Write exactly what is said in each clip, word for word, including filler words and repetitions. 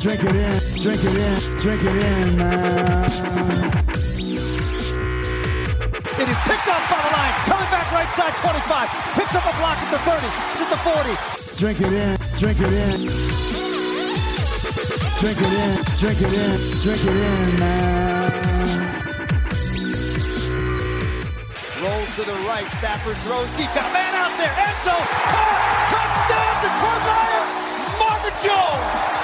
Drink it in, drink it in, drink it in, man. It is picked up by the Lions. Coming back right side, twenty-five. Picks up a block at the thirty. It's at the forty. Drink it in, drink it in. Drink it in, drink it in, drink it in, man. Rolls to the right, Stafford throws deep. Got a man out there, Enzo, caught, touchdown, Detroit Lions, Marvin Jones.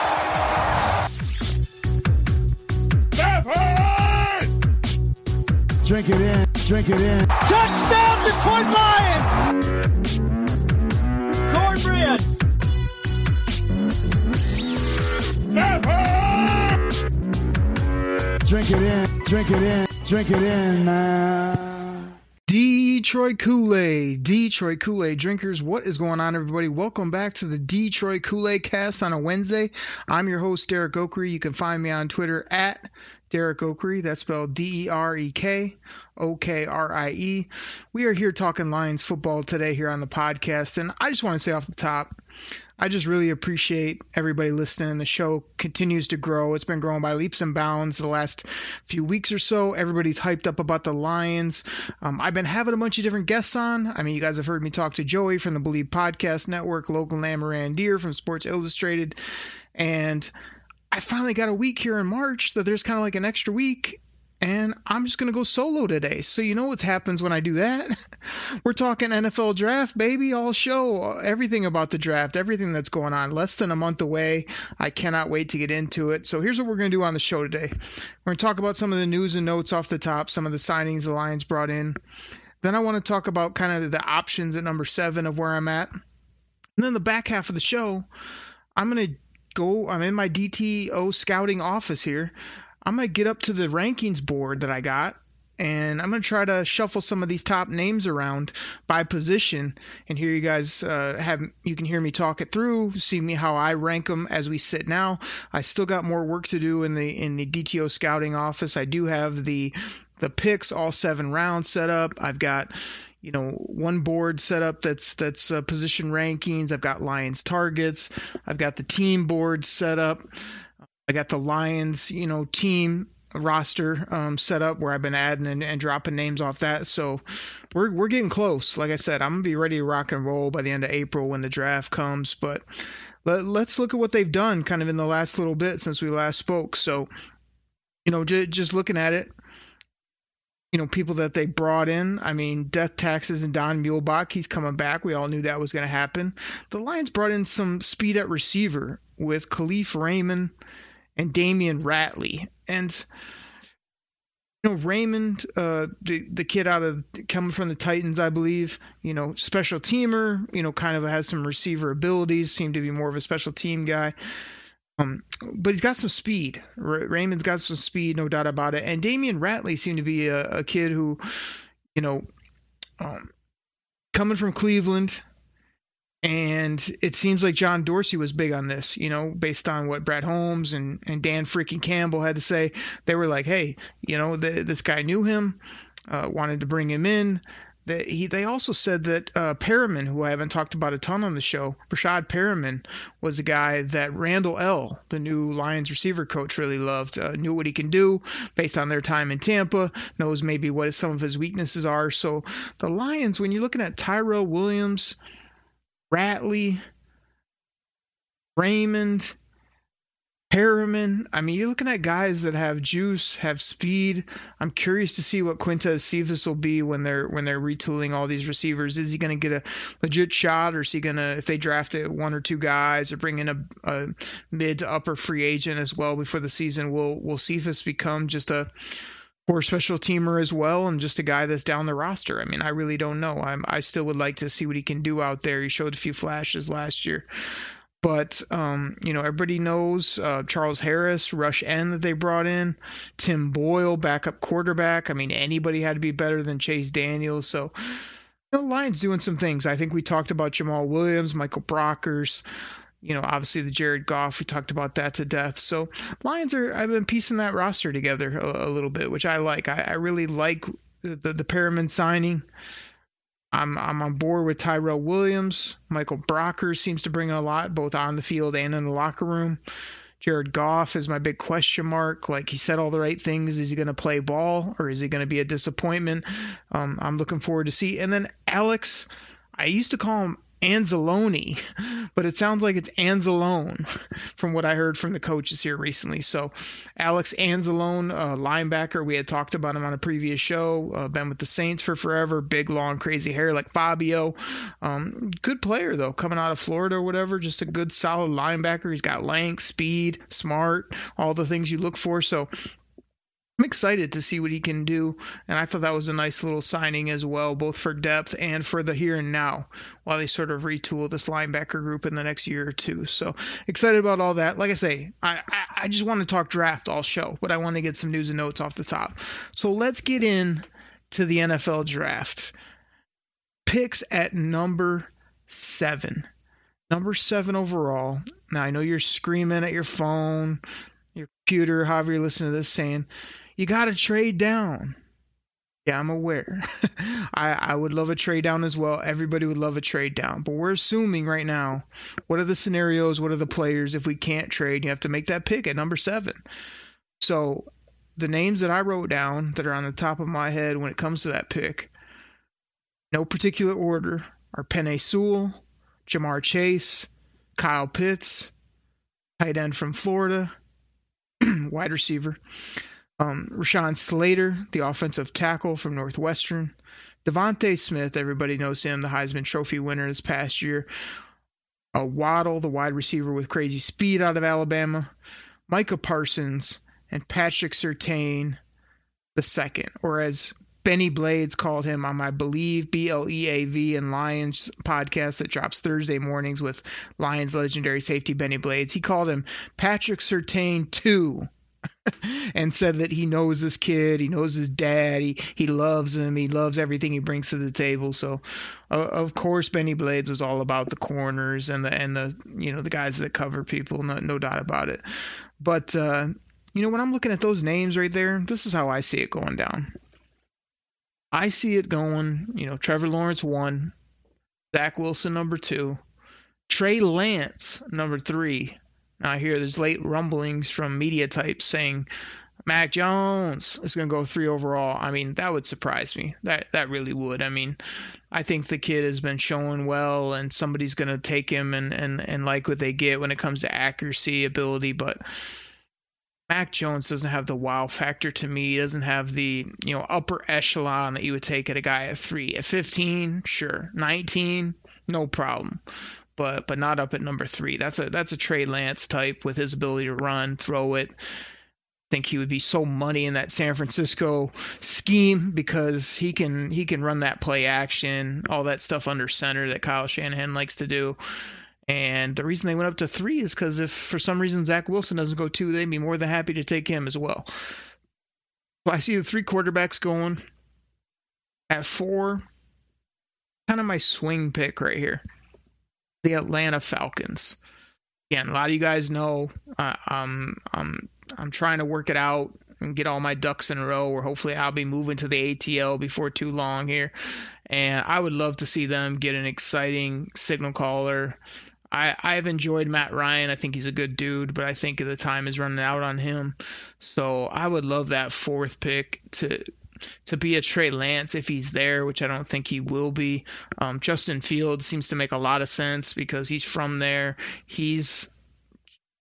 Stafford! Drink it in, drink it in. Touchdown, Detroit Lions! Cornbread! Stafford! Drink it in, drink it in, drink it in, man. Detroit Kool-Aid, Detroit Kool-Aid drinkers, what is going on, everybody? Welcome back to the Detroit Kool-Aid cast on a Wednesday. I'm your host, Derek Okrie. You can find me on Twitter at Derek Okrie. That's spelled D E R E K O K R I E. We are here talking Lions football today here on the podcast, and I just want to say off the top, I just really appreciate everybody listening. The show continues to grow. It's been growing by leaps and bounds the last few weeks or so. Everybody's hyped up about the Lions. Um, I've been having a bunch of different guests on. I mean, you guys have heard me talk to Joey from the Bleav Podcast Network, Local Lamorandier from Sports Illustrated, and I finally got a week here in March that there's kind of like an extra week. And I'm just going to go solo today. So you know what happens when I do that. We're talking N F L draft, baby. All show, everything about the draft, everything that's going on. Less than a month away. I cannot wait to get into it. So here's what we're going to do on the show today. We're going to talk about some of the news and notes off the top, some of the signings the Lions brought in. Then I want to talk about kind of the options at number seven of where I'm at. And then the back half of the show, I'm going to go, I'm in my D T O scouting office here. I'm going to get up to the rankings board that I got, and I'm going to try to shuffle some of these top names around by position. And here you guys uh, have, you can hear me talk it through, see me how I rank them as we sit now. I still got more work to do in the in the D T O scouting office. I do have the the picks, all seven rounds set up. I've got, you know, one board set up that's that's uh, position rankings. I've got Lions targets. I've got the team board set up. I got the Lions, you know, team roster um, set up where I've been adding and, and dropping names off that. So we're we're getting close. Like I said, I'm going to be ready to rock and roll by the end of April when the draft comes. But let, let's look at what they've done kind of in the last little bit since we last spoke. So, you know, j- just looking at it, you know, people that they brought in. I mean, Death Taxes and Don Muehlbach, he's coming back. We all knew that was going to happen. The Lions brought in some speed at receiver with Khalif Raymond and Damian Ratley. And, you know, Raymond, uh, the, the kid out of coming from the Titans, I Bleav, you know, special teamer, you know, kind of has some receiver abilities, seemed to be more of a special team guy. Um, but he's got some speed. Ray- Raymond's got some speed, no doubt about it. And Damian Ratley seemed to be a, a kid who, you know, um, coming from Cleveland. And it seems like John Dorsey was big on this, you know, based on what Brad Holmes and, and Dan freaking Campbell had to say. They were like, hey, you know, the, this guy knew him, uh, wanted to bring him in. That he, they also said that uh, Perriman, who I haven't talked about a ton on the show, Rashad Perriman was a guy that Randall L., the new Lions receiver coach, really loved, uh, knew what he can do based on their time in Tampa, knows maybe what some of his weaknesses are. So the Lions, when you're looking at Tyrell Williams, Ratley, Raymond, Perriman. I mean, you're looking at guys that have juice, have speed. I'm curious to see what Quintez Cephas will be when they're when they're retooling all these receivers. Is he going to get a legit shot, or is he going to, if they draft it, one or two guys, or bring in a, a mid to upper free agent as well before the season? Will will Cephas become just a or special teamer as well, and just a guy that's down the roster? I mean, I really don't know. I'm, I still would like to see what he can do out there. He showed a few flashes last year. But, um, you know, everybody knows uh, Charles Harris, rush end that they brought in, Tim Boyle, backup quarterback. I mean, anybody had to be better than Chase Daniels. So the Lions doing some things. I think we talked about Jamal Williams, Michael Brockers. You know, obviously the Jared Goff, we talked about that to death. So Lions are, I've been piecing that roster together a, a little bit, which I like. I, I really like the, the, the Perriman signing. I'm I'm on board with Tyrell Williams. Michael Brockers seems to bring a lot, both on the field and in the locker room. Jared Goff is my big question mark. Like, he said all the right things. Is he going to play ball, or is he going to be a disappointment? Um, I'm looking forward to see. And then Alex, I used to call him Anzalone, but it sounds like it's Anzalone from what I heard from the coaches here recently. So Alex Anzalone, uh, linebacker, we had talked about him on a previous show, uh, been with the Saints for forever, big, long, crazy hair like Fabio. Um, good player, though, coming out of Florida or whatever, just a good, solid linebacker. He's got length, speed, smart, all the things you look for. So I'm excited to see what he can do, and I thought that was a nice little signing as well, both for depth and for the here and now, while they sort of retool this linebacker group in the next year or two. So excited about all that. Like I say, I, I, I just want to talk draft all show, but I want to get some news and notes off the top. So let's get in to the N F L draft. Picks at number seven. Number seven overall. Now, I know you're screaming at your phone, your computer, however you're listening to this, saying, you got to trade down. Yeah, I'm aware. I, I would love a trade down as well. Everybody would love a trade down. But we're assuming right now, what are the scenarios? What are the players? If we can't trade, you have to make that pick at number seven. So the names that I wrote down that are on the top of my head when it comes to that pick, no particular order, are Penei Sewell, Ja'Marr Chase, Kyle Pitts, tight end from Florida, wide receiver, Um, Rashawn Slater, the offensive tackle from Northwestern, DeVonta Smith, everybody knows him, the Heisman Trophy winner this past year, uh, Waddle, the wide receiver with crazy speed out of Alabama, Micah Parsons, and Patrick Surtain the second, or as Benny Blades called him on my Bleav, B L E A V, and Lions podcast that drops Thursday mornings with Lions legendary safety Benny Blades, he called him Patrick Surtain two. And said that he knows this kid, he knows his dad, he, he loves him, he loves everything he brings to the table. So, uh, of course, Benny Blades was all about the corners and the and the you know the guys that cover people, no, no doubt about it. But uh, you know when I'm looking at those names right there, this is how I see it going down. I see it going, you know, Trevor Lawrence one, Zach Wilson number two, Trey Lance number three. Now, I hear there's late rumblings from media types saying Mac Jones is going to go three overall. I mean, that would surprise me. That that really would. I mean, I think the kid has been showing well, and somebody's going to take him and, and, and like what they get when it comes to accuracy, ability. But Mac Jones doesn't have the wow factor to me. He doesn't have the, you know, upper echelon that you would take at a guy at three. At fifteen, sure. nineteen, no problem. But but not up at number three. That's a that's a Trey Lance type with his ability to run, throw it. I think he would be so money in that San Francisco scheme because he can he can run that play action, all that stuff under center that Kyle Shanahan likes to do. And the reason they went up to three is because if for some reason Zach Wilson doesn't go two, they'd be more than happy to take him as well. Well, I see the three quarterbacks going at four. Kind of my swing pick right here. The Atlanta Falcons. Again, a lot of you guys know uh, um, I'm I'm trying to work it out and get all my ducks in a row, or hopefully I'll be moving to the A T L before too long here. And I would love to see them get an exciting signal caller. I, I've enjoyed Matt Ryan. I think he's a good dude, but I think the time is running out on him. So I would love that fourth pick to to be a Trey Lance if he's there, which I don't think he will be. Um, Justin Fields seems to make a lot of sense because he's from there. He's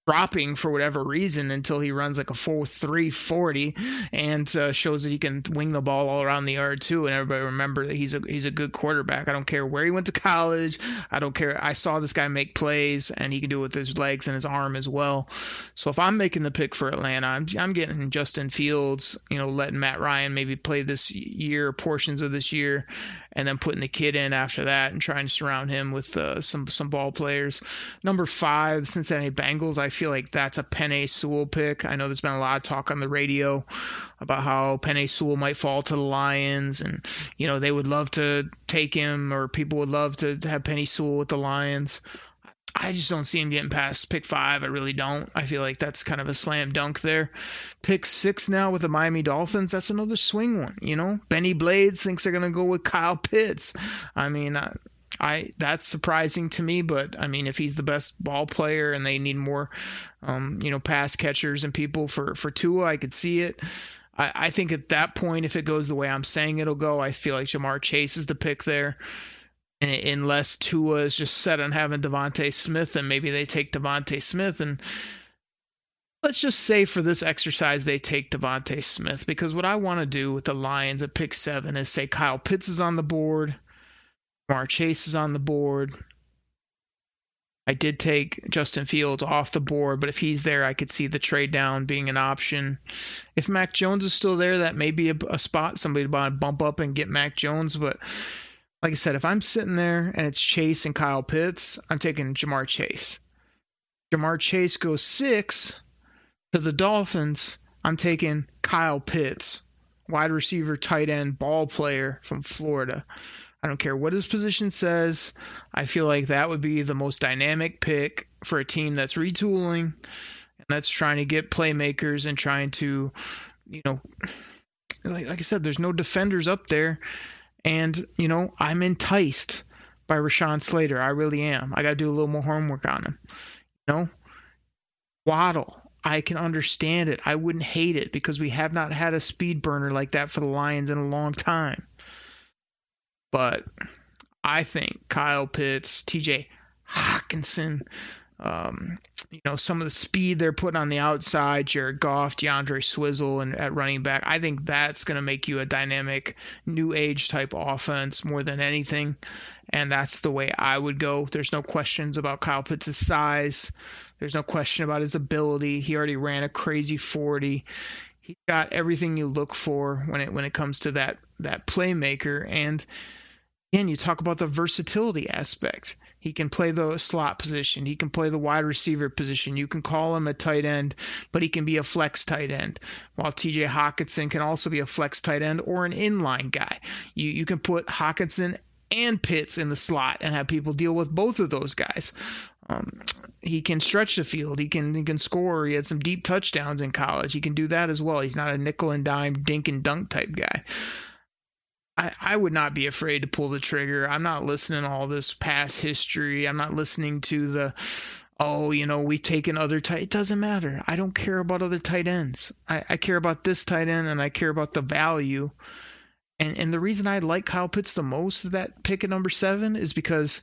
dropping for whatever reason until he runs like a four three forty and uh, shows that he can wing the ball all around the yard too. And everybody remember that he's a he's a good quarterback. I don't care where he went to college. I don't care. I saw this guy make plays, and he can do it with his legs and his arm as well. So if I'm making the pick for Atlanta, I'm I'm getting Justin Fields. You know, letting Matt Ryan maybe play this year, portions of this year, and then putting the kid in after that and trying to surround him with uh, some some ball players. Number five, Cincinnati Bengals. I feel like that's a Penei Sewell pick. I know there's been a lot of talk on the radio about how Penei Sewell might fall to the Lions, and you know they would love to take him, or people would love to, to have Penei Sewell with the Lions. I just don't see him getting past pick five. I really don't. I feel like that's kind of a slam dunk there. Pick six now with the Miami Dolphins. That's another swing one. You know, Benny Blades thinks they're going to go with Kyle Pitts. I mean, I, I that's surprising to me, but I mean, if he's the best ball player and they need more, um, you know, pass catchers and people for, for Tua, I could see it. I, I think at that point, if it goes the way I'm saying it'll go, I feel like Ja'Marr Chase is the pick there. And unless Tua is just set on having DeVonta Smith, and maybe they take DeVonta Smith. And let's just say for this exercise, they take DeVonta Smith, because what I want to do with the Lions at pick seven is say Kyle Pitts is on the board. Ja'Marr Chase is on the board. I did take Justin Fields off the board, but if he's there, I could see the trade down being an option. If Mac Jones is still there, that may be a, a spot somebody to bump up and get Mac Jones. But like I said, if I'm sitting there and it's Chase and Kyle Pitts, I'm taking Ja'Marr Chase. Ja'Marr Chase goes six to the Dolphins. I'm taking Kyle Pitts, wide receiver, tight end, ball player from Florida. I don't care what his position says. I feel like that would be the most dynamic pick for a team that's retooling and that's trying to get playmakers and trying to, you know, like, like I said, there's no defenders up there. And, you know, I'm enticed by Rashawn Slater. I really am. I got to do a little more homework on him. You know, Waddle, I can understand it. I wouldn't hate it because we have not had a speed burner like that for the Lions in a long time. But I think Kyle Pitts, T J Hockenson, um, you know, some of the speed they're putting on the outside, Jared Goff, DeAndre Swizzle, and at running back, I think that's going to make you a dynamic, new age type offense more than anything. And that's the way I would go. There's no questions about Kyle Pitts' size. There's no question about his ability. He already ran a crazy forty. He's got everything you look for when it when it comes to that that playmaker. And again, you talk about the versatility aspect. He can play the slot position. He can play the wide receiver position. You can call him a tight end, but he can be a flex tight end. While T J Hockenson can also be a flex tight end or an inline guy. You you can put Hockenson and Pitts in the slot and have people deal with both of those guys. Um, he can stretch the field. He can he can score. He had some deep touchdowns in college. He can do that as well. He's not a nickel and dime, dink and dunk type guy. I, I would not be afraid to pull the trigger. I'm not listening to all this past history. I'm not listening to the, oh, you know, we've taken other tight. It doesn't matter. I don't care about other tight ends. I, I care about this tight end, and I care about the value. And, and the reason I like Kyle Pitts the most of that pick at number seven is because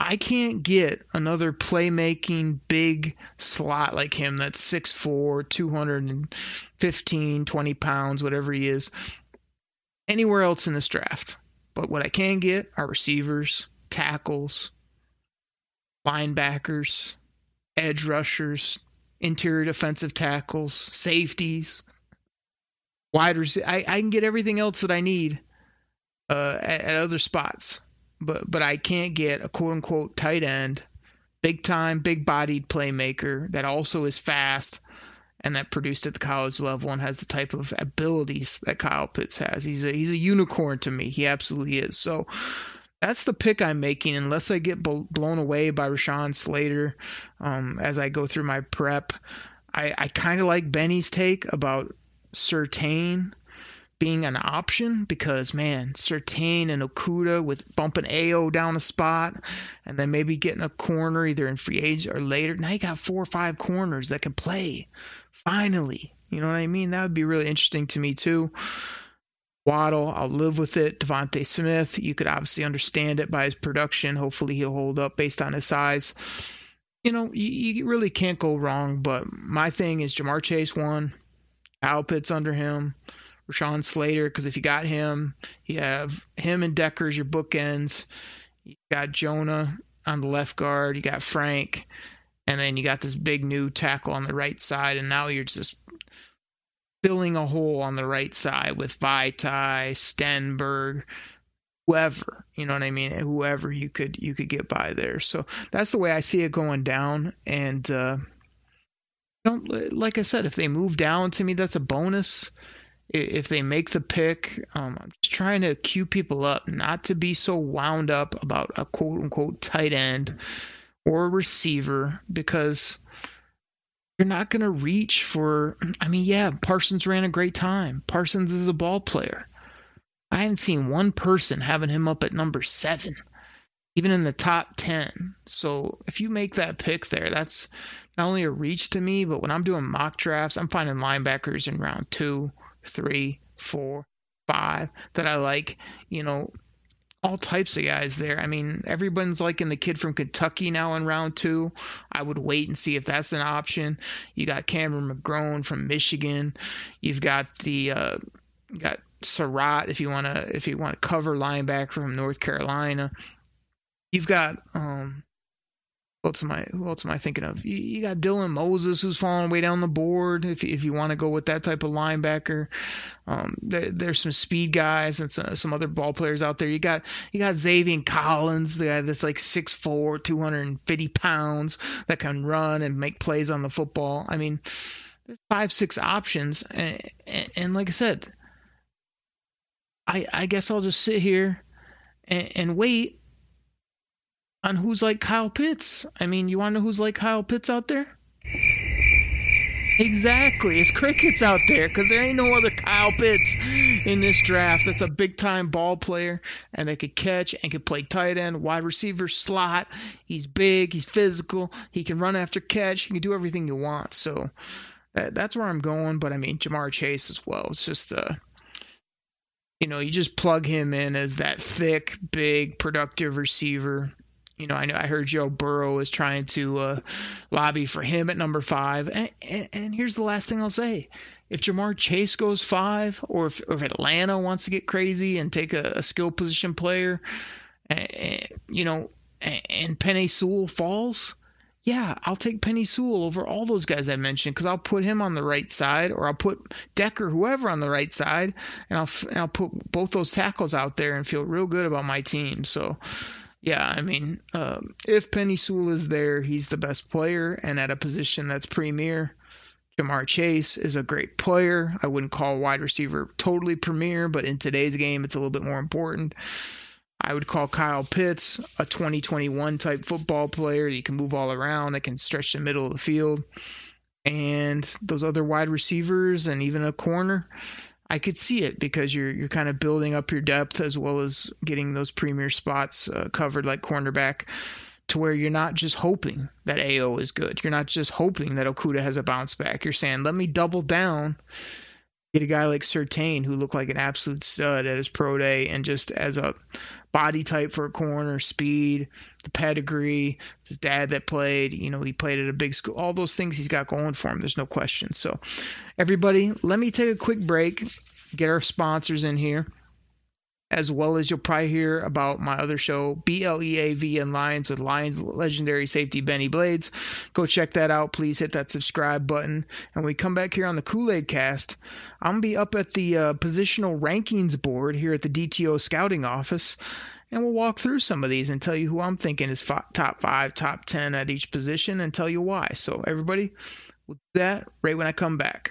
I can't get another playmaking big slot like him that's six foot four, two hundred fifteen, twenty pounds, whatever he is, anywhere else in this draft. But what I can get are receivers, tackles, linebackers, edge rushers, interior defensive tackles, safeties, wide receivers. I, I can get everything else that I need uh, at, at other spots, but but I can't get a quote-unquote tight end, big-time, big-bodied playmaker that also is fast and that produced at the college level and has the type of abilities that Kyle Pitts has. He's a, he's a unicorn to me. He absolutely is. So that's the pick I'm making, unless I get blown away by Rashawn Slater um, as I go through my prep. I, I kind of like Benny's take about Surtain being an option because, man, Surtain and Okudah with bumping A O down a spot and then maybe getting a corner either in free agent or later. Now you got four or five corners that can play. Finally, you know what I mean? That would be really interesting to me too. Waddle, I'll live with it. DeVonta Smith, you could obviously understand it by his production. Hopefully he'll hold up based on his size. You know, you, you really can't go wrong, but my thing is Ja'Marr Chase one, Kyle Pitts under him, Rashawn Slater, because if you got him, you have him and Decker as your bookends. You got Jonah on the left guard. You got Frank. And then you got this big new tackle on the right side, and now you're just filling a hole on the right side with Vitae, Stenberg, whoever. You know what I mean? Whoever you could you could get by there. So that's the way I see it going down. And uh, you know, like I said, if they move down to me, that's a bonus. If they make the pick, um, I'm just trying to cue people up not to be so wound up about a quote-unquote tight end or receiver, because you're not going to reach for, I mean, yeah, Parsons ran a great time. Parsons is a ball player. I haven't seen one person having him up at number seven. even in the top ten. So if you make that pick there, that's not only a reach to me, but when I'm doing mock drafts, I'm finding linebackers in round two, three, four, five that I like, you know, all types of guys there. I mean, everyone's liking the kid from Kentucky now in round two. I would wait and see if that's an option. You got Cameron McGrone from Michigan. You've got the uh, got Surratt if you want to if you want to cover linebacker from North Carolina. You've got um, who else am I who else am I thinking of? You, you got Dylan Moses who's falling way down the board. If if you want to go with that type of linebacker. Um, there, there's some speed guys and some, some other ball players out there. You got you got Xavier Collins, the guy that's like six foot four, two hundred fifty pounds, that can run and make plays on the football. I mean, there's five, six options, and, and, and like I said, I I guess I'll just sit here and, and wait on who's like Kyle Pitts. I mean, you want to know who's like Kyle Pitts out there? Exactly. It's crickets out there because there ain't no other Kyle Pitts in this draft that's a big-time ball player and they could catch and could play tight end, wide receiver, slot. He's big. He's physical. He can run after catch. He can do everything you want. So that, that's where I'm going. But, I mean, Ja'Marr Chase as well. It's just, uh, you know, you just plug him in as that thick, big, productive receiver. You know, I know I heard Joe Burrow is trying to uh, lobby for him at number five. And, and, and here's the last thing I'll say. If Ja'Marr Chase goes five, or if, or if Atlanta wants to get crazy and take a, a skill position player, and, and, you know, and, and Penei Sewell falls, yeah, I'll take Penei Sewell over all those guys I mentioned because I'll put him on the right side, or I'll put Decker, whoever, on the right side, and I'll, and I'll put both those tackles out there and feel real good about my team. So, yeah, I mean, um, if Penei Sewell is there, he's the best player, and at a position that's premier. Ja'Marr Chase is a great player. I wouldn't call wide receiver totally premier, but in today's game, it's a little bit more important. I would call Kyle Pitts a twenty twenty-one type football player that you can move all around, that can stretch the middle of the field. And those other wide receivers and even a corner, I could see it because you're you're kind of building up your depth as well as getting those premier spots uh, covered like cornerback, to where you're not just hoping that A O is good. You're not just hoping that Okudah has a bounce back. You're saying, let me double down, get a guy like Surtain who looked like an absolute stud at his pro day, and just as a body type for a corner, speed, the pedigree, his dad that played, you know, he played at a big school, all those things he's got going for him. There's no question. So everybody, let me take a quick break, get our sponsors in here, as well as you'll probably hear about my other show, B L E A V and Lions, with Lions legendary safety Benny Blades. Go check that out. Please hit that subscribe button. And when we come back here on the Kool-Aid Cast, I'm going to be up at the uh, positional rankings board here at the D T O scouting office, and we'll walk through some of these and tell you who I'm thinking is fi- top five, top ten at each position, and tell you why. So everybody, we'll do that right when I come back.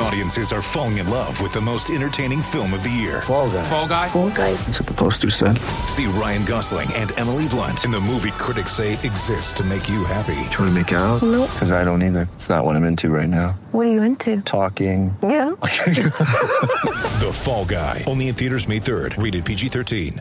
Audiences are falling in love with the most entertaining film of the year. Fall Guy. Fall Guy. Fall Guy. That's what the poster said. See Ryan Gosling and Emily Blunt in the movie critics say exists to make you happy. Trying to make it out? Nope. Because I don't either. It's not what I'm into right now. What are you into? Talking. Yeah. The Fall Guy. Only in theaters May third. Rated P G thirteen.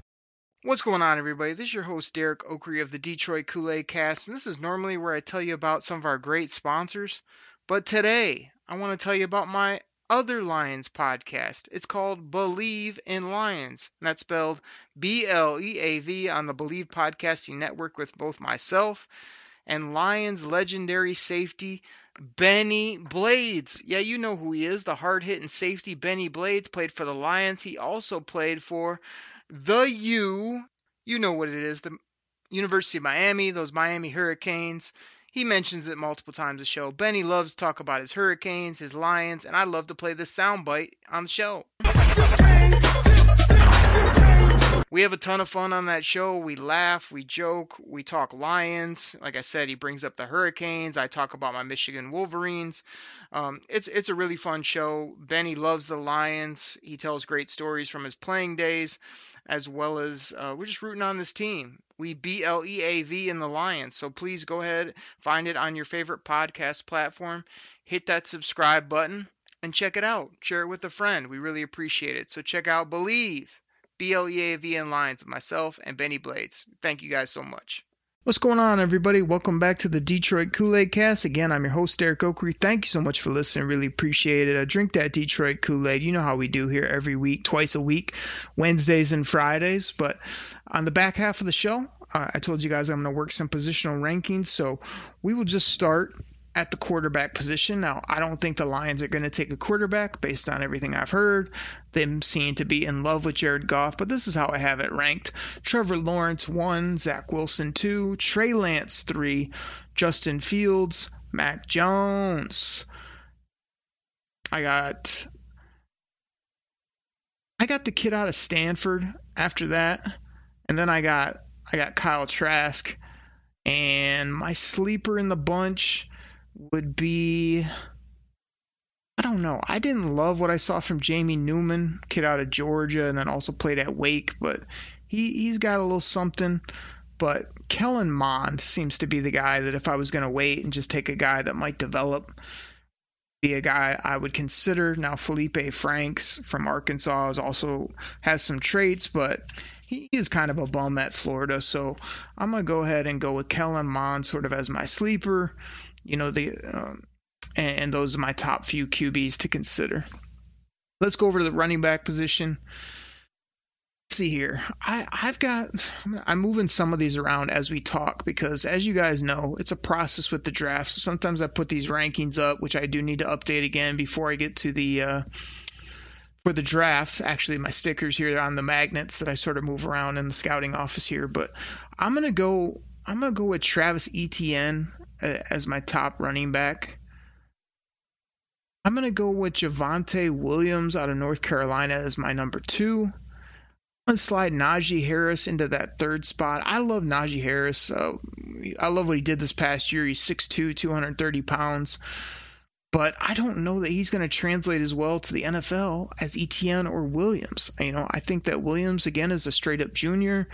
What's going on, everybody? This is your host, Derek Okrie of the Detroit Kool-Aid Cast, and this is normally where I tell you about some of our great sponsors, but today I want to tell you about my other Lions podcast. It's called Bleav in Lions, and that's spelled B L E A V on the Bleav Podcasting Network with both myself and Lions legendary safety Benny Blades. Yeah, you know who he is, the hard-hitting safety Benny Blades, played for the Lions. He also played for the U, you know what it is, the University of Miami, those Miami Hurricanes. He mentions it multiple times a show. Benny loves to talk about his Hurricanes, his Lions, and I love to play this soundbite on the show. We have a ton of fun on that show. We laugh, we joke, we talk Lions. Like I said, he brings up the Hurricanes. I talk about my Michigan Wolverines. Um, it's it's a really fun show. Benny loves the Lions. He tells great stories from his playing days, as well as uh, we're just rooting on this team. We B L E A V in the Lions. So please go ahead, find it on your favorite podcast platform. Hit that subscribe button and check it out. Share it with a friend. We really appreciate it. So check out Bleav, B L E A V in Lions, with myself and Benny Blades. Thank you guys so much. What's going on, everybody? Welcome back to the Detroit Kool-Aid Cast. Again, I'm your host, Derek Okrie. Thank you so much for listening. Really appreciate it. I drink that Detroit Kool-Aid. You know how we do here every week, twice a week, Wednesdays and Fridays. But on the back half of the show, uh, I told you guys I'm going to work some positional rankings. So we will just start at the quarterback position. Now, I don't think the Lions are going to take a quarterback based on everything I've heard. Them seem to be in love with Jared Goff, but this is how I have it ranked. Trevor Lawrence, one. Zach Wilson, two. Trey Lance, three. Justin Fields, Mac Jones. I got... I got the kid out of Stanford after that. And then I got, I got Kyle Trask. And my sleeper in the bunch would be, I don't know. I didn't love what I saw from Jamie Newman, kid out of Georgia, and then also played at Wake, but he, he's got a little something. But Kellen Mond seems to be the guy that if I was going to wait and just take a guy that might develop, be a guy I would consider. Now, Felipe Franks from Arkansas is also has some traits, but he is kind of a bum at Florida. So I'm going to go ahead and go with Kellen Mond sort of as my sleeper. You know, the um, and those are my top few Q Bs to consider. Let's go over to the running back position. Let's see here. I, I've got, I'm moving some of these around as we talk because, as you guys know, it's a process with the draft. So sometimes I put these rankings up, which I do need to update again before I get to the, uh, for the draft. Actually, my stickers here are on the magnets that I sort of move around in the scouting office here. But I'm going to go, I'm going to go with Travis Etienne as my top running back. I'm going to go with Javonte Williams out of North Carolina as my number two. I'm going to slide Najee Harris into that third spot. I love Najee Harris. Uh, I love what he did this past year. He's six foot two, two hundred thirty pounds. But I don't know that he's going to translate as well to the N F L as Etienne or Williams. You know, I think that Williams, again, is a straight-up junior.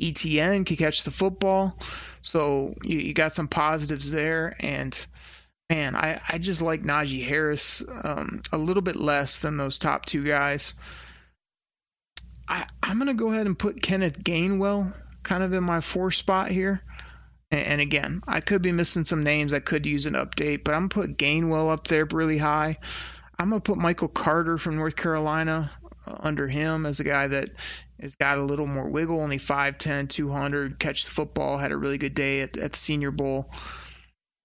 Etienne can catch the football. So you, you got some positives there. And, man, I, I just like Najee Harris um, a little bit less than those top two guys. I, I'm going to go ahead and put Kenneth Gainwell kind of in my fourth spot here. And again, I could be missing some names. I could use an update, but I'm going to put Gainwell up there really high. I'm going to put Michael Carter from North Carolina under him as a guy that has got a little more wiggle, only five ten, two hundred, catch the football, had a really good day at, at the Senior Bowl.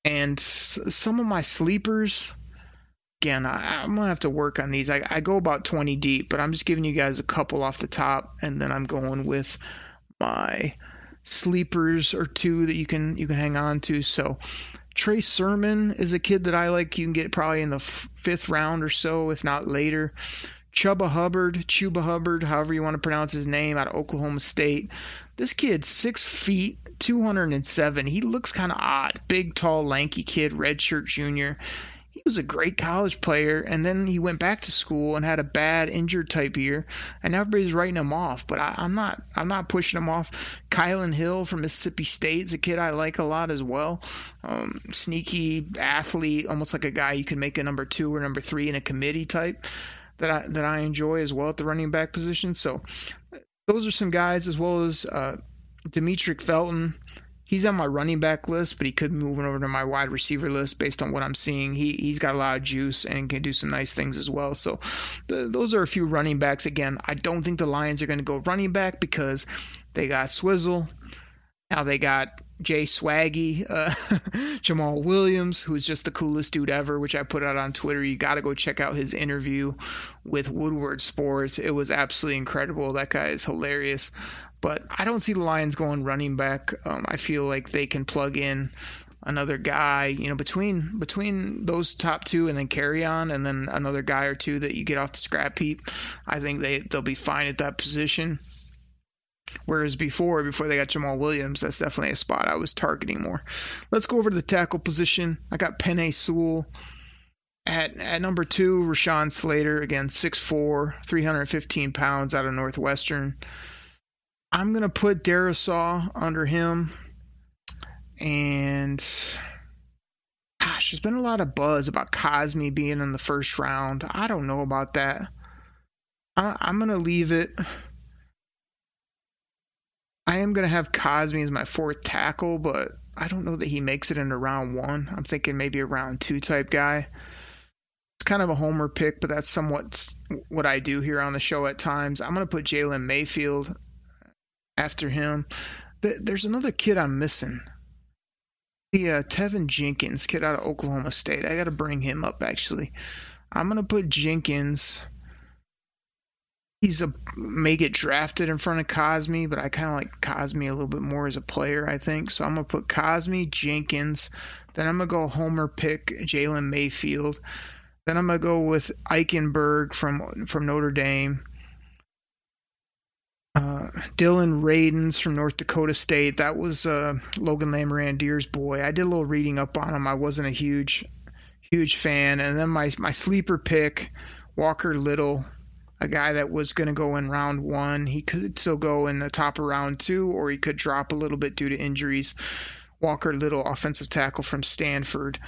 And some of my sleepers, again, I, I'm going to have to work on these. I, I go about twenty deep, but I'm just giving you guys a couple off the top, and then I'm going with my sleepers or two that you can you can hang on to. So Trey Sermon is a kid that I like. You can get probably in the f- fifth round or so, if not later. Chuba Hubbard, Chuba Hubbard, however you want to pronounce his name, out of Oklahoma State. This kid, six feet, two hundred seven. He looks kind of odd. Big, tall, lanky kid, redshirt junior. He was a great college player, and then he went back to school and had a bad injured type year, and now everybody's writing him off. But I, I'm not, I'm not pushing him off. Kylan Hill from Mississippi State is a kid I like a lot as well. Um, sneaky athlete, almost like a guy you can make a number two or number three in a committee type that I that I enjoy as well at the running back position. So those are some guys, as well as uh, Demetric Felton. He's on my running back list, but he could be moving over to my wide receiver list based on what I'm seeing. He, he's got a lot of juice and can do some nice things as well. So th- those are a few running backs. Again, I don't think the Lions are going to go running back because they got Swizzle. Now they got Jay Swaggy, uh, Jamal Williams, who's just the coolest dude ever, which I put out on Twitter. You got to go check out his interview with Woodward Sports. It was absolutely incredible. That guy is hilarious. But I don't see the Lions going running back. Um, I feel like they can plug in another guy, you know, between between those top two and then carry on, and then another guy or two that you get off the scrap heap. I think they, they'll be fine at that position. Whereas before, before they got Jamal Williams, that's definitely a spot I was targeting more. Let's go over to the tackle position. I got Penei Sewell at at number two. Rashawn Slater, again, six foot four, three hundred fifteen pounds out of Northwestern. I'm going to put Darisaw under him. And gosh, there's been a lot of buzz about Cosmi being in the first round. I don't know about that. I, I'm going to leave it. I am going to have Cosmi as my fourth tackle, but I don't know that he makes it into round one. I'm thinking maybe a round two type guy. It's kind of a homer pick, but that's somewhat what I do here on the show at times. I'm going to put Jalen Mayfield after him. There's another kid I'm missing. The uh, Tevin Jenkins, kid out of Oklahoma State. I got to bring him up, actually. I'm going to put Jenkins... He's a may get drafted in front of Cosmi, but I kind of like Cosmi a little bit more as a player, I think. So I'm going to put Cosmi, Jenkins. Then I'm going to go homer pick Jalen Mayfield. Then I'm going to go with Eichenberg from, from Notre Dame. Uh, Dylan Radins from North Dakota State. That was uh, Logan Lamorandier's boy. I did a little reading up on him. I wasn't a huge, huge fan. And then my, my sleeper pick, Walker Little. A guy that was going to go in round one. He could still go in the top of round two, or he could drop a little bit due to injuries. Walker Little, offensive tackle from Stanford.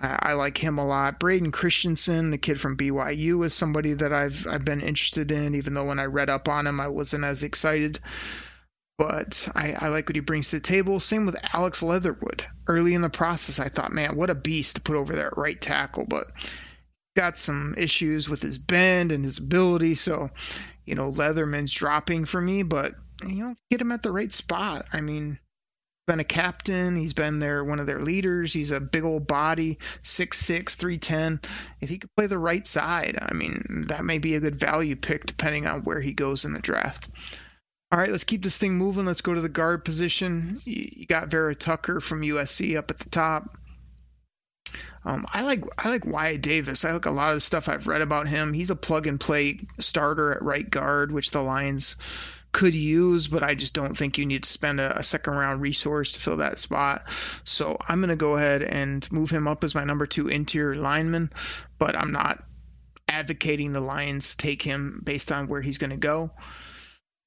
I, I like him a lot. Braden Christensen, the kid from B Y U, is somebody that I've I've been interested in, even though when I read up on him, I wasn't as excited. But I, I like what he brings to the table. Same with Alex Leatherwood. Early in the process, I thought, man, what a beast to put over there at right tackle. But got some issues with his bend and his ability, so, you know, Leatherman's dropping for me, but, you know, get him at the right spot. I mean, been a captain, he's been their one of their leaders, he's a big old body, six six, three ten. If he could play the right side, I mean, that may be a good value pick depending on where he goes in the draft. All right, let's keep this thing moving. Let's go to the guard position. You got Vera Tucker from U S C up at the top. Um, I like I like Wyatt Davis. I like a lot of the stuff I've read about him. He's a plug-and-play starter at right guard, which the Lions could use, but I just don't think you need to spend a, a second-round resource to fill that spot. So I'm going to go ahead and move him up as my number two interior lineman, but I'm not advocating the Lions take him based on where he's going to go.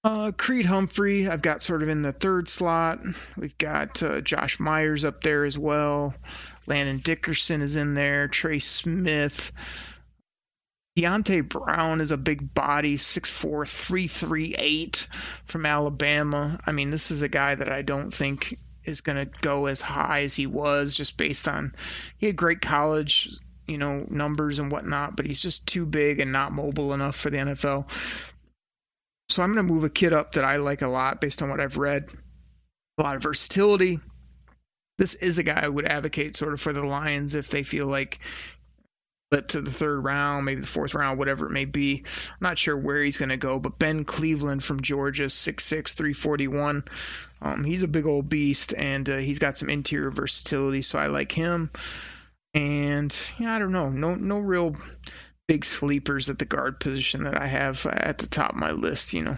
Uh, Creed Humphrey, I've got sort of in the third slot. We've got uh, Josh Myers up there as well. Landon Dickerson is in there. Trey Smith. Deontay Brown is a big body, six foot four, three thirty-eight from Alabama. I mean, this is a guy that I don't think is going to go as high as he was just based on he had great college, you know, numbers and whatnot, but he's just too big and not mobile enough for the N F L. So I'm going to move a kid up that I like a lot based on what I've read. A lot of versatility. This is a guy I would advocate sort of for the Lions if they feel like but to the third round, maybe the fourth round, whatever it may be. I'm not sure where he's going to go, but Ben Cleveland from Georgia, six six, three forty-one. Um, he's a big old beast, and uh, he's got some interior versatility, so I like him. And yeah, I don't know, no no real big sleepers at the guard position that I have at the top of my list, you know.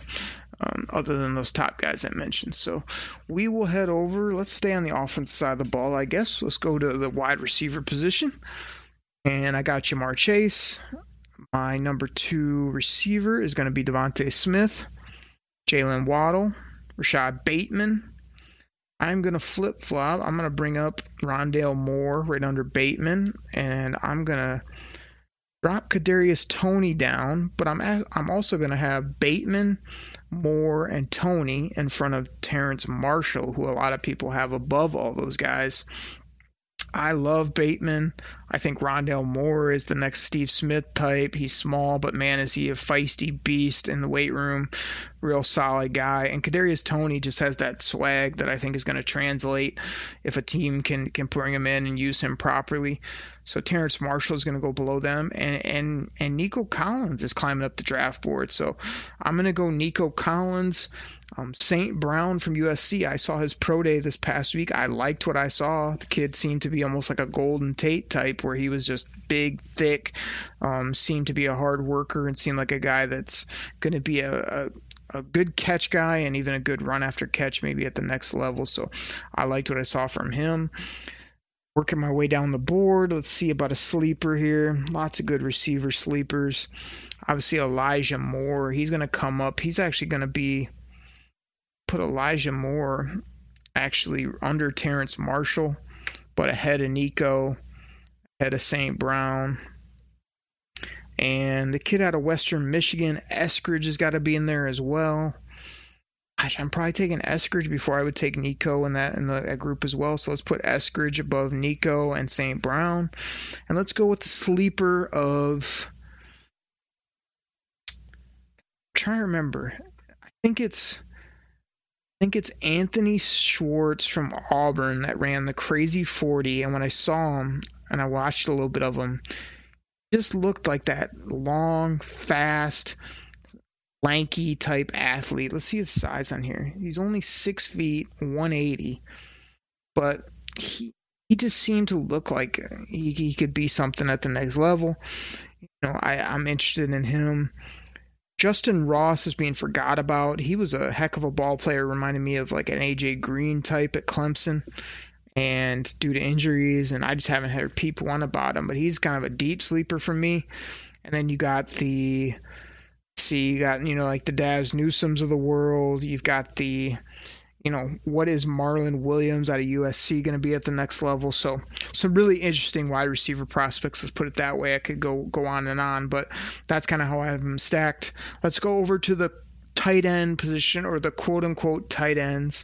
Um, other than those top guys I mentioned. So we will head over. Let's stay on the offensive side of the ball, I guess. Let's go to the wide receiver position. And I got Ja'Marr Chase. My number two receiver is going to be DeVonta Smith, Jalen Waddle, Rashad Bateman. I'm going to flip-flop. I'm going to bring up Rondale Moore right under Bateman, and I'm going to drop Kadarius Toney down, but I'm a- I'm also going to have Bateman, Moore, and Toney in front of Terrence Marshall, who a lot of people have above all those guys. I love Bateman. I think Rondale Moore is the next Steve Smith type. He's small, but man, is he a feisty beast in the weight room. Real solid guy. And Kadarius Toney just has that swag that I think is going to translate if a team can can bring him in and use him properly. So Terrence Marshall is going to go below them. And, and, and Nico Collins is climbing up the draft board. So I'm going to go Nico Collins. Um, Saint Brown from U S C, I saw his pro day this past week. I liked what I saw. The kid seemed to be almost like a Golden Tate type where he was just big, thick, um, seemed to be a hard worker and seemed like a guy that's going to be a, a a good catch guy and even a good run after catch maybe at the next level. So I liked what I saw from him. Working my way down the board. Let's see about a sleeper here. Lots of good receiver sleepers. Obviously, Elijah Moore. He's going to come up. He's actually going to be put Elijah Moore actually under Terrence Marshall, but ahead of Nico, ahead of Saint Brown. And the kid out of Western Michigan, Eskridge, has got to be in there as well. Gosh, I'm probably taking Eskridge before I would take Nico in that in the, that group as well. So let's put Eskridge above Nico and Saint Brown. And let's go with the sleeper of... I'm trying to remember. I think it's... I think it's Anthony Schwartz from Auburn that ran the crazy forty. And when I saw him and I watched a little bit of him, he just looked like that long, fast, lanky type athlete. Let's see his size on here. He's only six feet, one eighty. But he he just seemed to look like he, he could be something at the next level. You know, I, I'm interested in him. Justin Ross is being forgot about. He was a heck of a ball player, reminded me of like an A J Green type at Clemson. And due to injuries, and I just haven't heard peep one about him, but he's kind of a deep sleeper for me. And then you got the, see, you got, you know, like the Daz Newsoms of the world. You've got the, you know, what is Marlon Williams out of U S C going to be at the next level? So some really interesting wide receiver prospects. Let's put it that way. I could go go on and on, but that's kind of how I have them stacked. Let's go over to the tight end position, or the quote-unquote tight ends.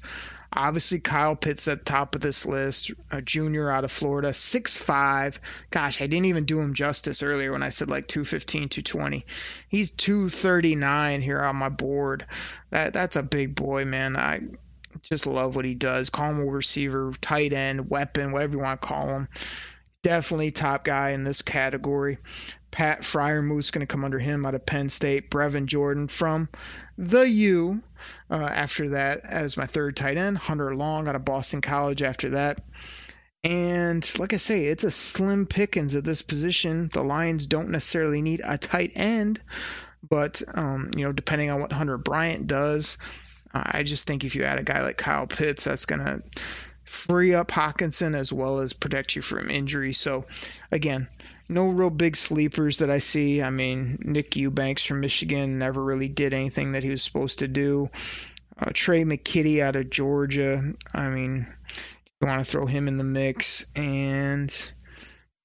Obviously, Kyle Pitts at the top of this list, a junior out of Florida, six five. Gosh, I didn't even do him justice earlier when I said like two fifteen, two twenty. He's two thirty-nine here on my board. That That's a big boy, man. I just love what he does. Call him a receiver, tight end, weapon, whatever you want to call him. Definitely top guy in this category. Pat Fryermuth's going to come under him out of Penn State. Brevin Jordan from the U. Uh, after that, as my third tight end, Hunter Long out of Boston College after that. And like I say, it's a slim pickings at this position. The Lions don't necessarily need a tight end, but, um, you know, depending on what Hunter Bryant does, I just think if you add a guy like Kyle Pitts, that's going to free up Hockenson as well as protect you from injury. So, again, no real big sleepers that I see. I mean, Nick Eubanks from Michigan never really did anything that he was supposed to do. Uh, Trey McKitty out of Georgia. I mean, you want to throw him in the mix. And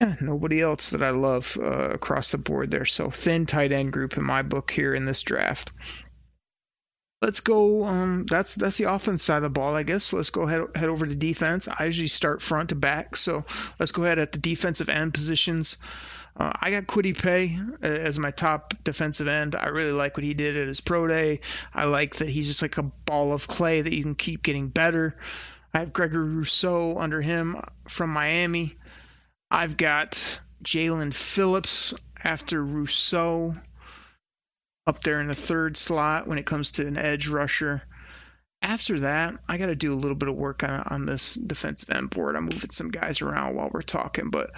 yeah, nobody else that I love uh, across the board there. So thin tight end group in my book here in this draft. Let's go. Um, that's that's the offense side of the ball, I guess. So let's go head head over to defense. I usually start front to back, so let's go ahead at the defensive end positions. Uh, I got Kwity Paye as my top defensive end. I really like what he did at his pro day. I like that he's just like a ball of clay that you can keep getting better. I have Gregory Rousseau under him from Miami. I've got Jalen Phillips after Rousseau, up there in the third slot when it comes to an edge rusher. After that, I got to do a little bit of work on, on this defensive end board. I'm moving some guys around while we're talking, but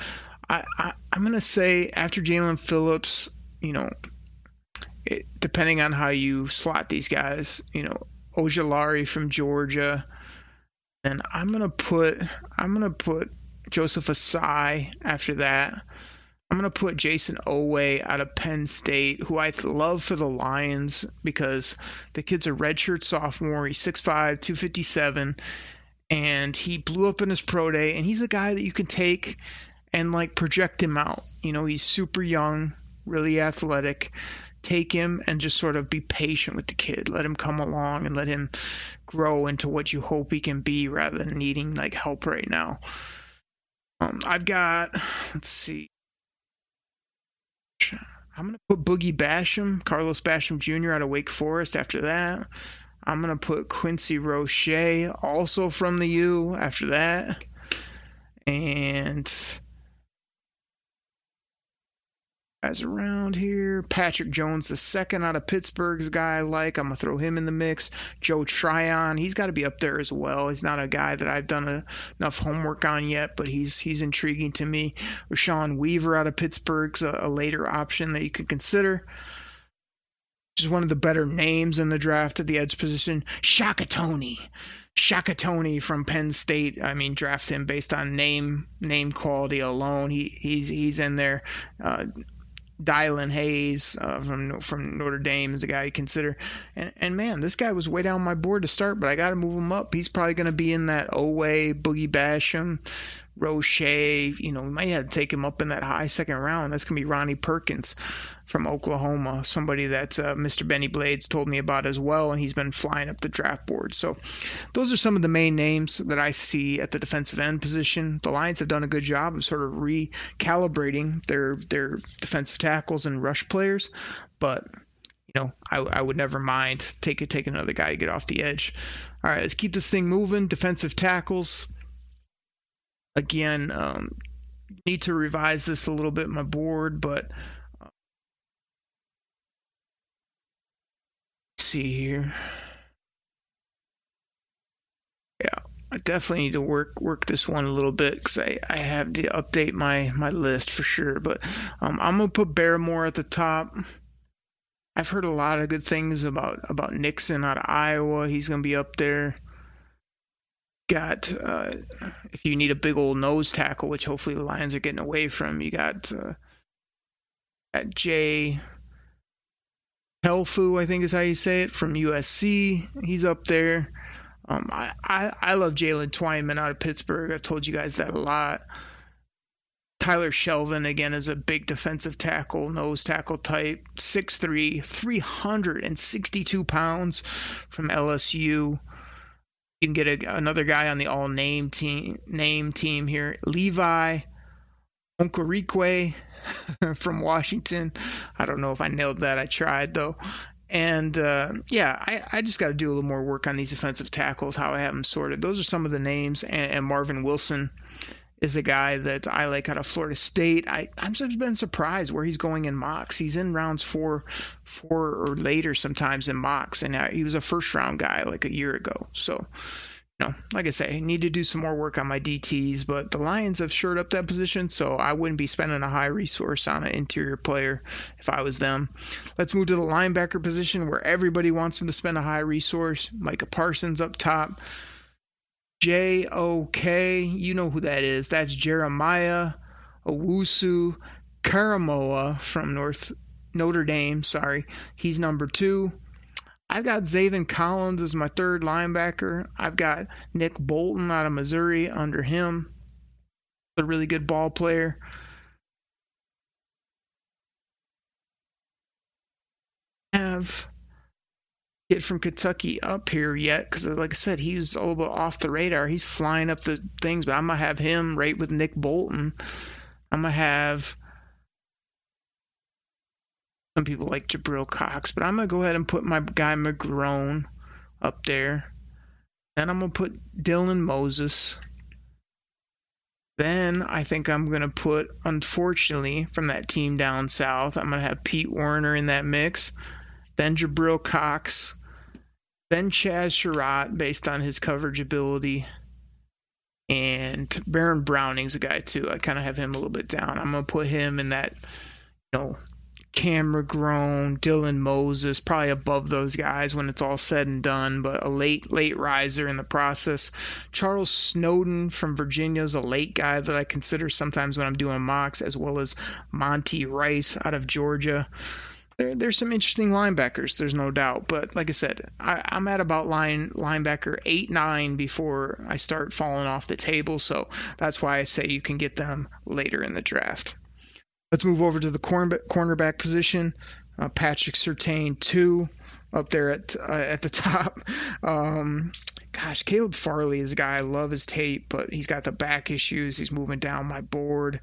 I, I, I'm going to say after Jalen Phillips, you know, it, depending on how you slot these guys, you know, Ojulari from Georgia, and I'm going to put I'm going to put Joseph Asai after that. I'm going to put Jason Oweh out of Penn State, who I love for the Lions because the kid's a redshirt sophomore. He's six five, two fifty-seven, and he blew up in his pro day, and he's a guy that you can take and, like, project him out. You know, he's super young, really athletic. Take him and just sort of be patient with the kid. Let him come along and let him grow into what you hope he can be rather than needing, like, help right now. Um, I've got, let's see. I'm going to put Boogie Basham, Carlos Basham Junior out of Wake Forest after that. I'm going to put Quincy Roche, also from the U, after that. And guys around here, Patrick Jones the second out of Pittsburgh's a guy I like. I'm going to throw him in the mix. Joe Tryon, he's got to be up there as well. He's not a guy that I've done a, enough homework on yet, but he's he's intriguing to me. Rashawn Weaver out of Pittsburgh's a, a later option that you can consider. which is one of the better names in the draft at the edge position. Shaka Tony. Shaka Tony from Penn State. I mean, draft him based on name name quality alone. He he's he's in there. Uh, Dylan Hayes uh, from from Notre Dame is a guy you consider. And, and, man, this guy was way down my board to start, but I got to move him up. He's probably going to be in that Oweh, Boogie Basham, Roche. You know, we might have to take him up in that high second round. That's going to be Ronnie Perkins from Oklahoma, somebody that uh, Mister Benny Blades told me about as well, and he's been flying up the draft board. So those are some of the main names that I see at the defensive end position. The Lions have done a good job of sort of recalibrating their their defensive tackles and rush players, but you know, I, I would never mind take take another guy to get off the edge. All right, let's keep this thing moving. Defensive tackles, again, um, need to revise this a little bit on my board, but. See here. Yeah, I definitely need to work work this one a little bit because I, I have to update my, my list for sure. But um, I'm going to put Barrymore at the top. I've heard a lot of good things about, about Nixon out of Iowa. He's going to be up there. Got, uh, if you need a big old nose tackle, which hopefully the Lions are getting away from, you got, uh, got Jay Helfu, I think is how you say it, from U S C. He's up there. Um, I, I, I love Jalen Twyman out of Pittsburgh. I've told you guys that a lot. Tyler Shelvin, again, is a big defensive tackle, nose tackle type. six three, three hundred sixty-two pounds from L S U. You can get a, another guy on the all-name team, name team here. Levi Okereke from Washington. I don't know if I nailed that. I tried, though. And, uh, yeah, I, I just got to do a little more work on these defensive tackles, how I have them sorted. Those are some of the names. And, and Marvin Wilson is a guy that I like out of Florida State. I, I've been surprised where he's going in mocks. He's in rounds four, four or later sometimes in mocks. And I, he was a first-round guy like a year ago. So, no, like I say, I need to do some more work on my D Ts, but the Lions have shored up that position, so I wouldn't be spending a high resource on an interior player if I was them. Let's move to the linebacker position where everybody wants them to spend a high resource. Micah Parsons up top. J O K, you know who that is. That's Jeremiah Owusu-Koramoah from North Notre Dame. Sorry, he's number two. I've got Zaven Collins as my third linebacker. I've got Nick Bolton out of Missouri under him. A really good ball player. I have a kid from Kentucky up here yet because, like I said, he's a little bit off the radar. He's flying up the things, but I'm going to have him right with Nick Bolton. I'm going to have... Some people like Jabril Cox, but I'm going to go ahead and put my guy McGrone up there. Then I'm going to put Dylan Moses. Then I think I'm going to put, unfortunately, from that team down south, I'm going to have Pete Werner in that mix. Then Jabril Cox. Then Chaz Surratt based on his coverage ability. And Baron Browning's a guy, too. I kind of have him a little bit down. I'm going to put him in that, you know, Cam McGrone, Dylan Moses, probably above those guys when it's all said and done, but a late, late riser in the process. Charles Snowden from Virginia is a late guy that I consider sometimes when I'm doing mocks, as well as Monty Rice out of Georgia. There, there's some interesting linebackers, there's no doubt, but like I said, I, I'm at about line linebacker eight nine before I start falling off the table, so that's why I say you can get them later in the draft. Let's move over to the cornerback position. Uh, Patrick Surtain, two, up there at uh, at the top. Um, gosh, Caleb Farley is a guy. I love his tape, but he's got the back issues. He's moving down my board.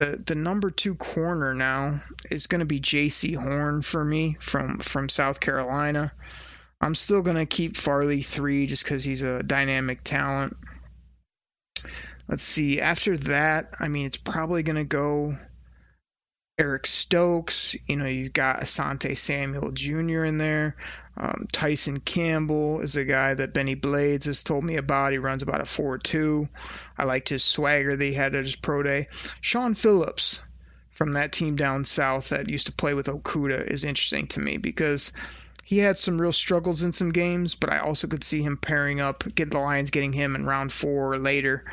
The the number two corner now is going to be J C Horn for me from, from South Carolina. I'm still going to keep Farley three just because he's a dynamic talent. Let's see. After that, I mean, it's probably going to go... Eric Stokes, you know, you've got Asante Samuel Junior in there. Um, Tyson Campbell is a guy that Benny Blades has told me about. He runs about a four two. I liked his swagger that he had at his pro day. Sean Phillips from that team down south that used to play with Okudah is interesting to me, because he had some real struggles in some games, but I also could see him pairing up, get the Lions getting him in round four or later,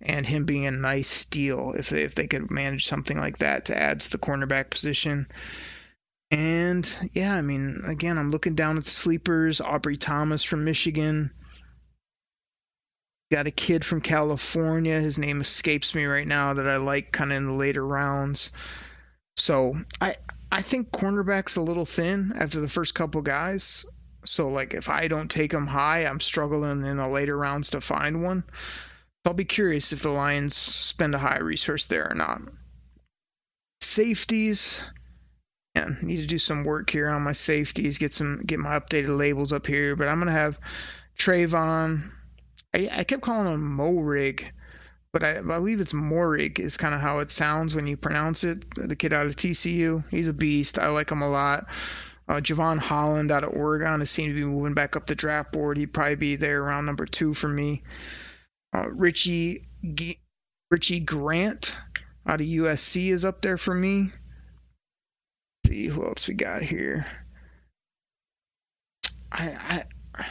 and him being a nice steal if they, if they could manage something like that to add to the cornerback position. And, yeah, I mean, again, I'm looking down at the sleepers. Aubrey Thomas from Michigan. Got a kid from California. His name escapes me right now that I like kind of in the later rounds. So I I think cornerback's a little thin after the first couple guys. So, like, if I don't take them high, I'm struggling in the later rounds to find one. I'll be curious if the Lions spend a high resource there or not. Safeties. Yeah, need to do some work here on my safeties, get some, get my updated labels up here. But I'm going to have Trayvon. I, I kept calling him Morig, but I, I believe it's Morig is kind of how it sounds when you pronounce it. The kid out of T C U, he's a beast. I like him a lot. Uh, Javon Holland out of Oregon has seemed to be moving back up the draft board. He'd probably be there around number two for me. Uh, Richie, G- Richie Grant out of U S C is up there for me. See who else we got here. I, I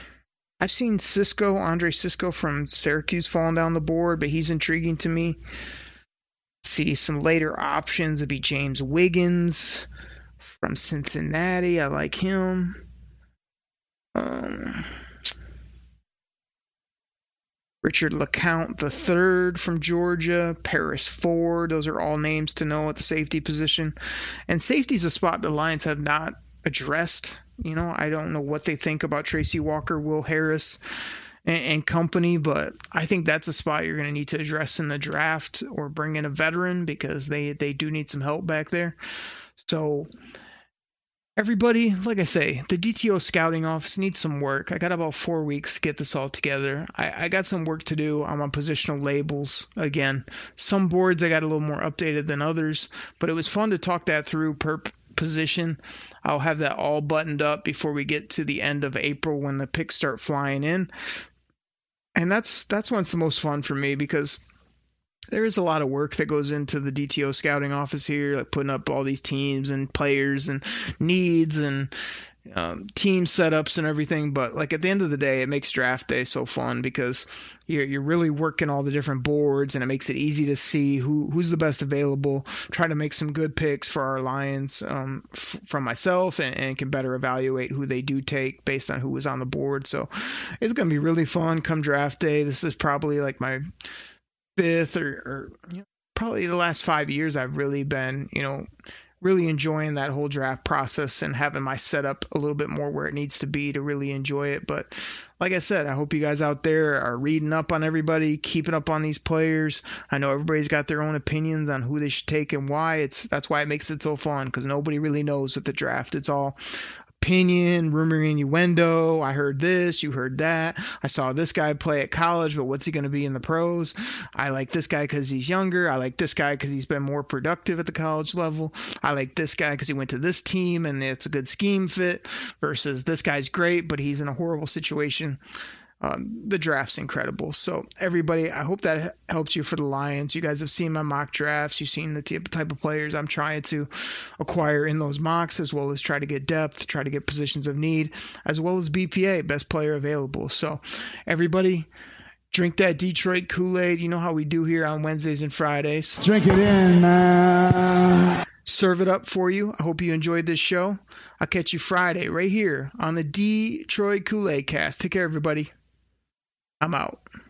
I've seen Cisco, Andre Cisco from Syracuse falling down the board, but he's intriguing to me. Let's see, some later options would be James Wiggins from Cincinnati. I like him. Um, Richard LeCount the third from Georgia, Paris Ford. Those are all names to know at the safety position. And safety's a spot the Lions have not addressed. You know, I don't know what they think about Tracy Walker, Will Harris, and, and company, but I think that's a spot you're going to need to address in the draft or bring in a veteran, because they, they do need some help back there. So everybody, like I say, the D T O scouting office needs some work. I got about four weeks to get this all together. I, I got some work to do on my positional labels. Again, some boards I got a little more updated than others, but it was fun to talk that through per position. I'll have that all buttoned up before we get to the end of April when the picks start flying in. And that's that's when it's the most fun for me, because there is a lot of work that goes into the D T O scouting office here, like putting up all these teams and players and needs and um, team setups and everything. But like at the end of the day, it makes draft day so fun, because you're, you're really working all the different boards, and it makes it easy to see who, who's the best available, try to make some good picks for our Lions um, f- from myself, and, and can better evaluate who they do take based on who was on the board. So it's going to be really fun come draft day. This is probably like my fifth or, or you know, probably the last five years I've really been, you know, really enjoying that whole draft process and having my setup a little bit more where it needs to be to really enjoy it. But like I said, I hope you guys out there are reading up on everybody, keeping up on these players. I know everybody's got their own opinions on who they should take and why. It's that's why it makes it so fun, because nobody really knows with the draft. It's all opinion, rumor, innuendo. I heard this, you heard that. I saw this guy play at college, but what's he going to be in the pros? I like this guy because he's younger. I like this guy because he's been more productive at the college level. I like this guy because he went to this team and it's a good scheme fit, versus this guy's great, but he's in a horrible situation. Um, the draft's incredible. So everybody, I hope that helps you for the Lions. You guys have seen my mock drafts. You've seen the type of players I'm trying to acquire in those mocks, as well as try to get depth, try to get positions of need, as well as B P A, best player available. So everybody, drink that Detroit Kool-Aid. You know how we do here on Wednesdays and Fridays. Drink it in, man. Serve it up for you. I hope you enjoyed this show. I'll catch you Friday right here on the Detroit Kool-Aid Cast. Take care, everybody. I'm out.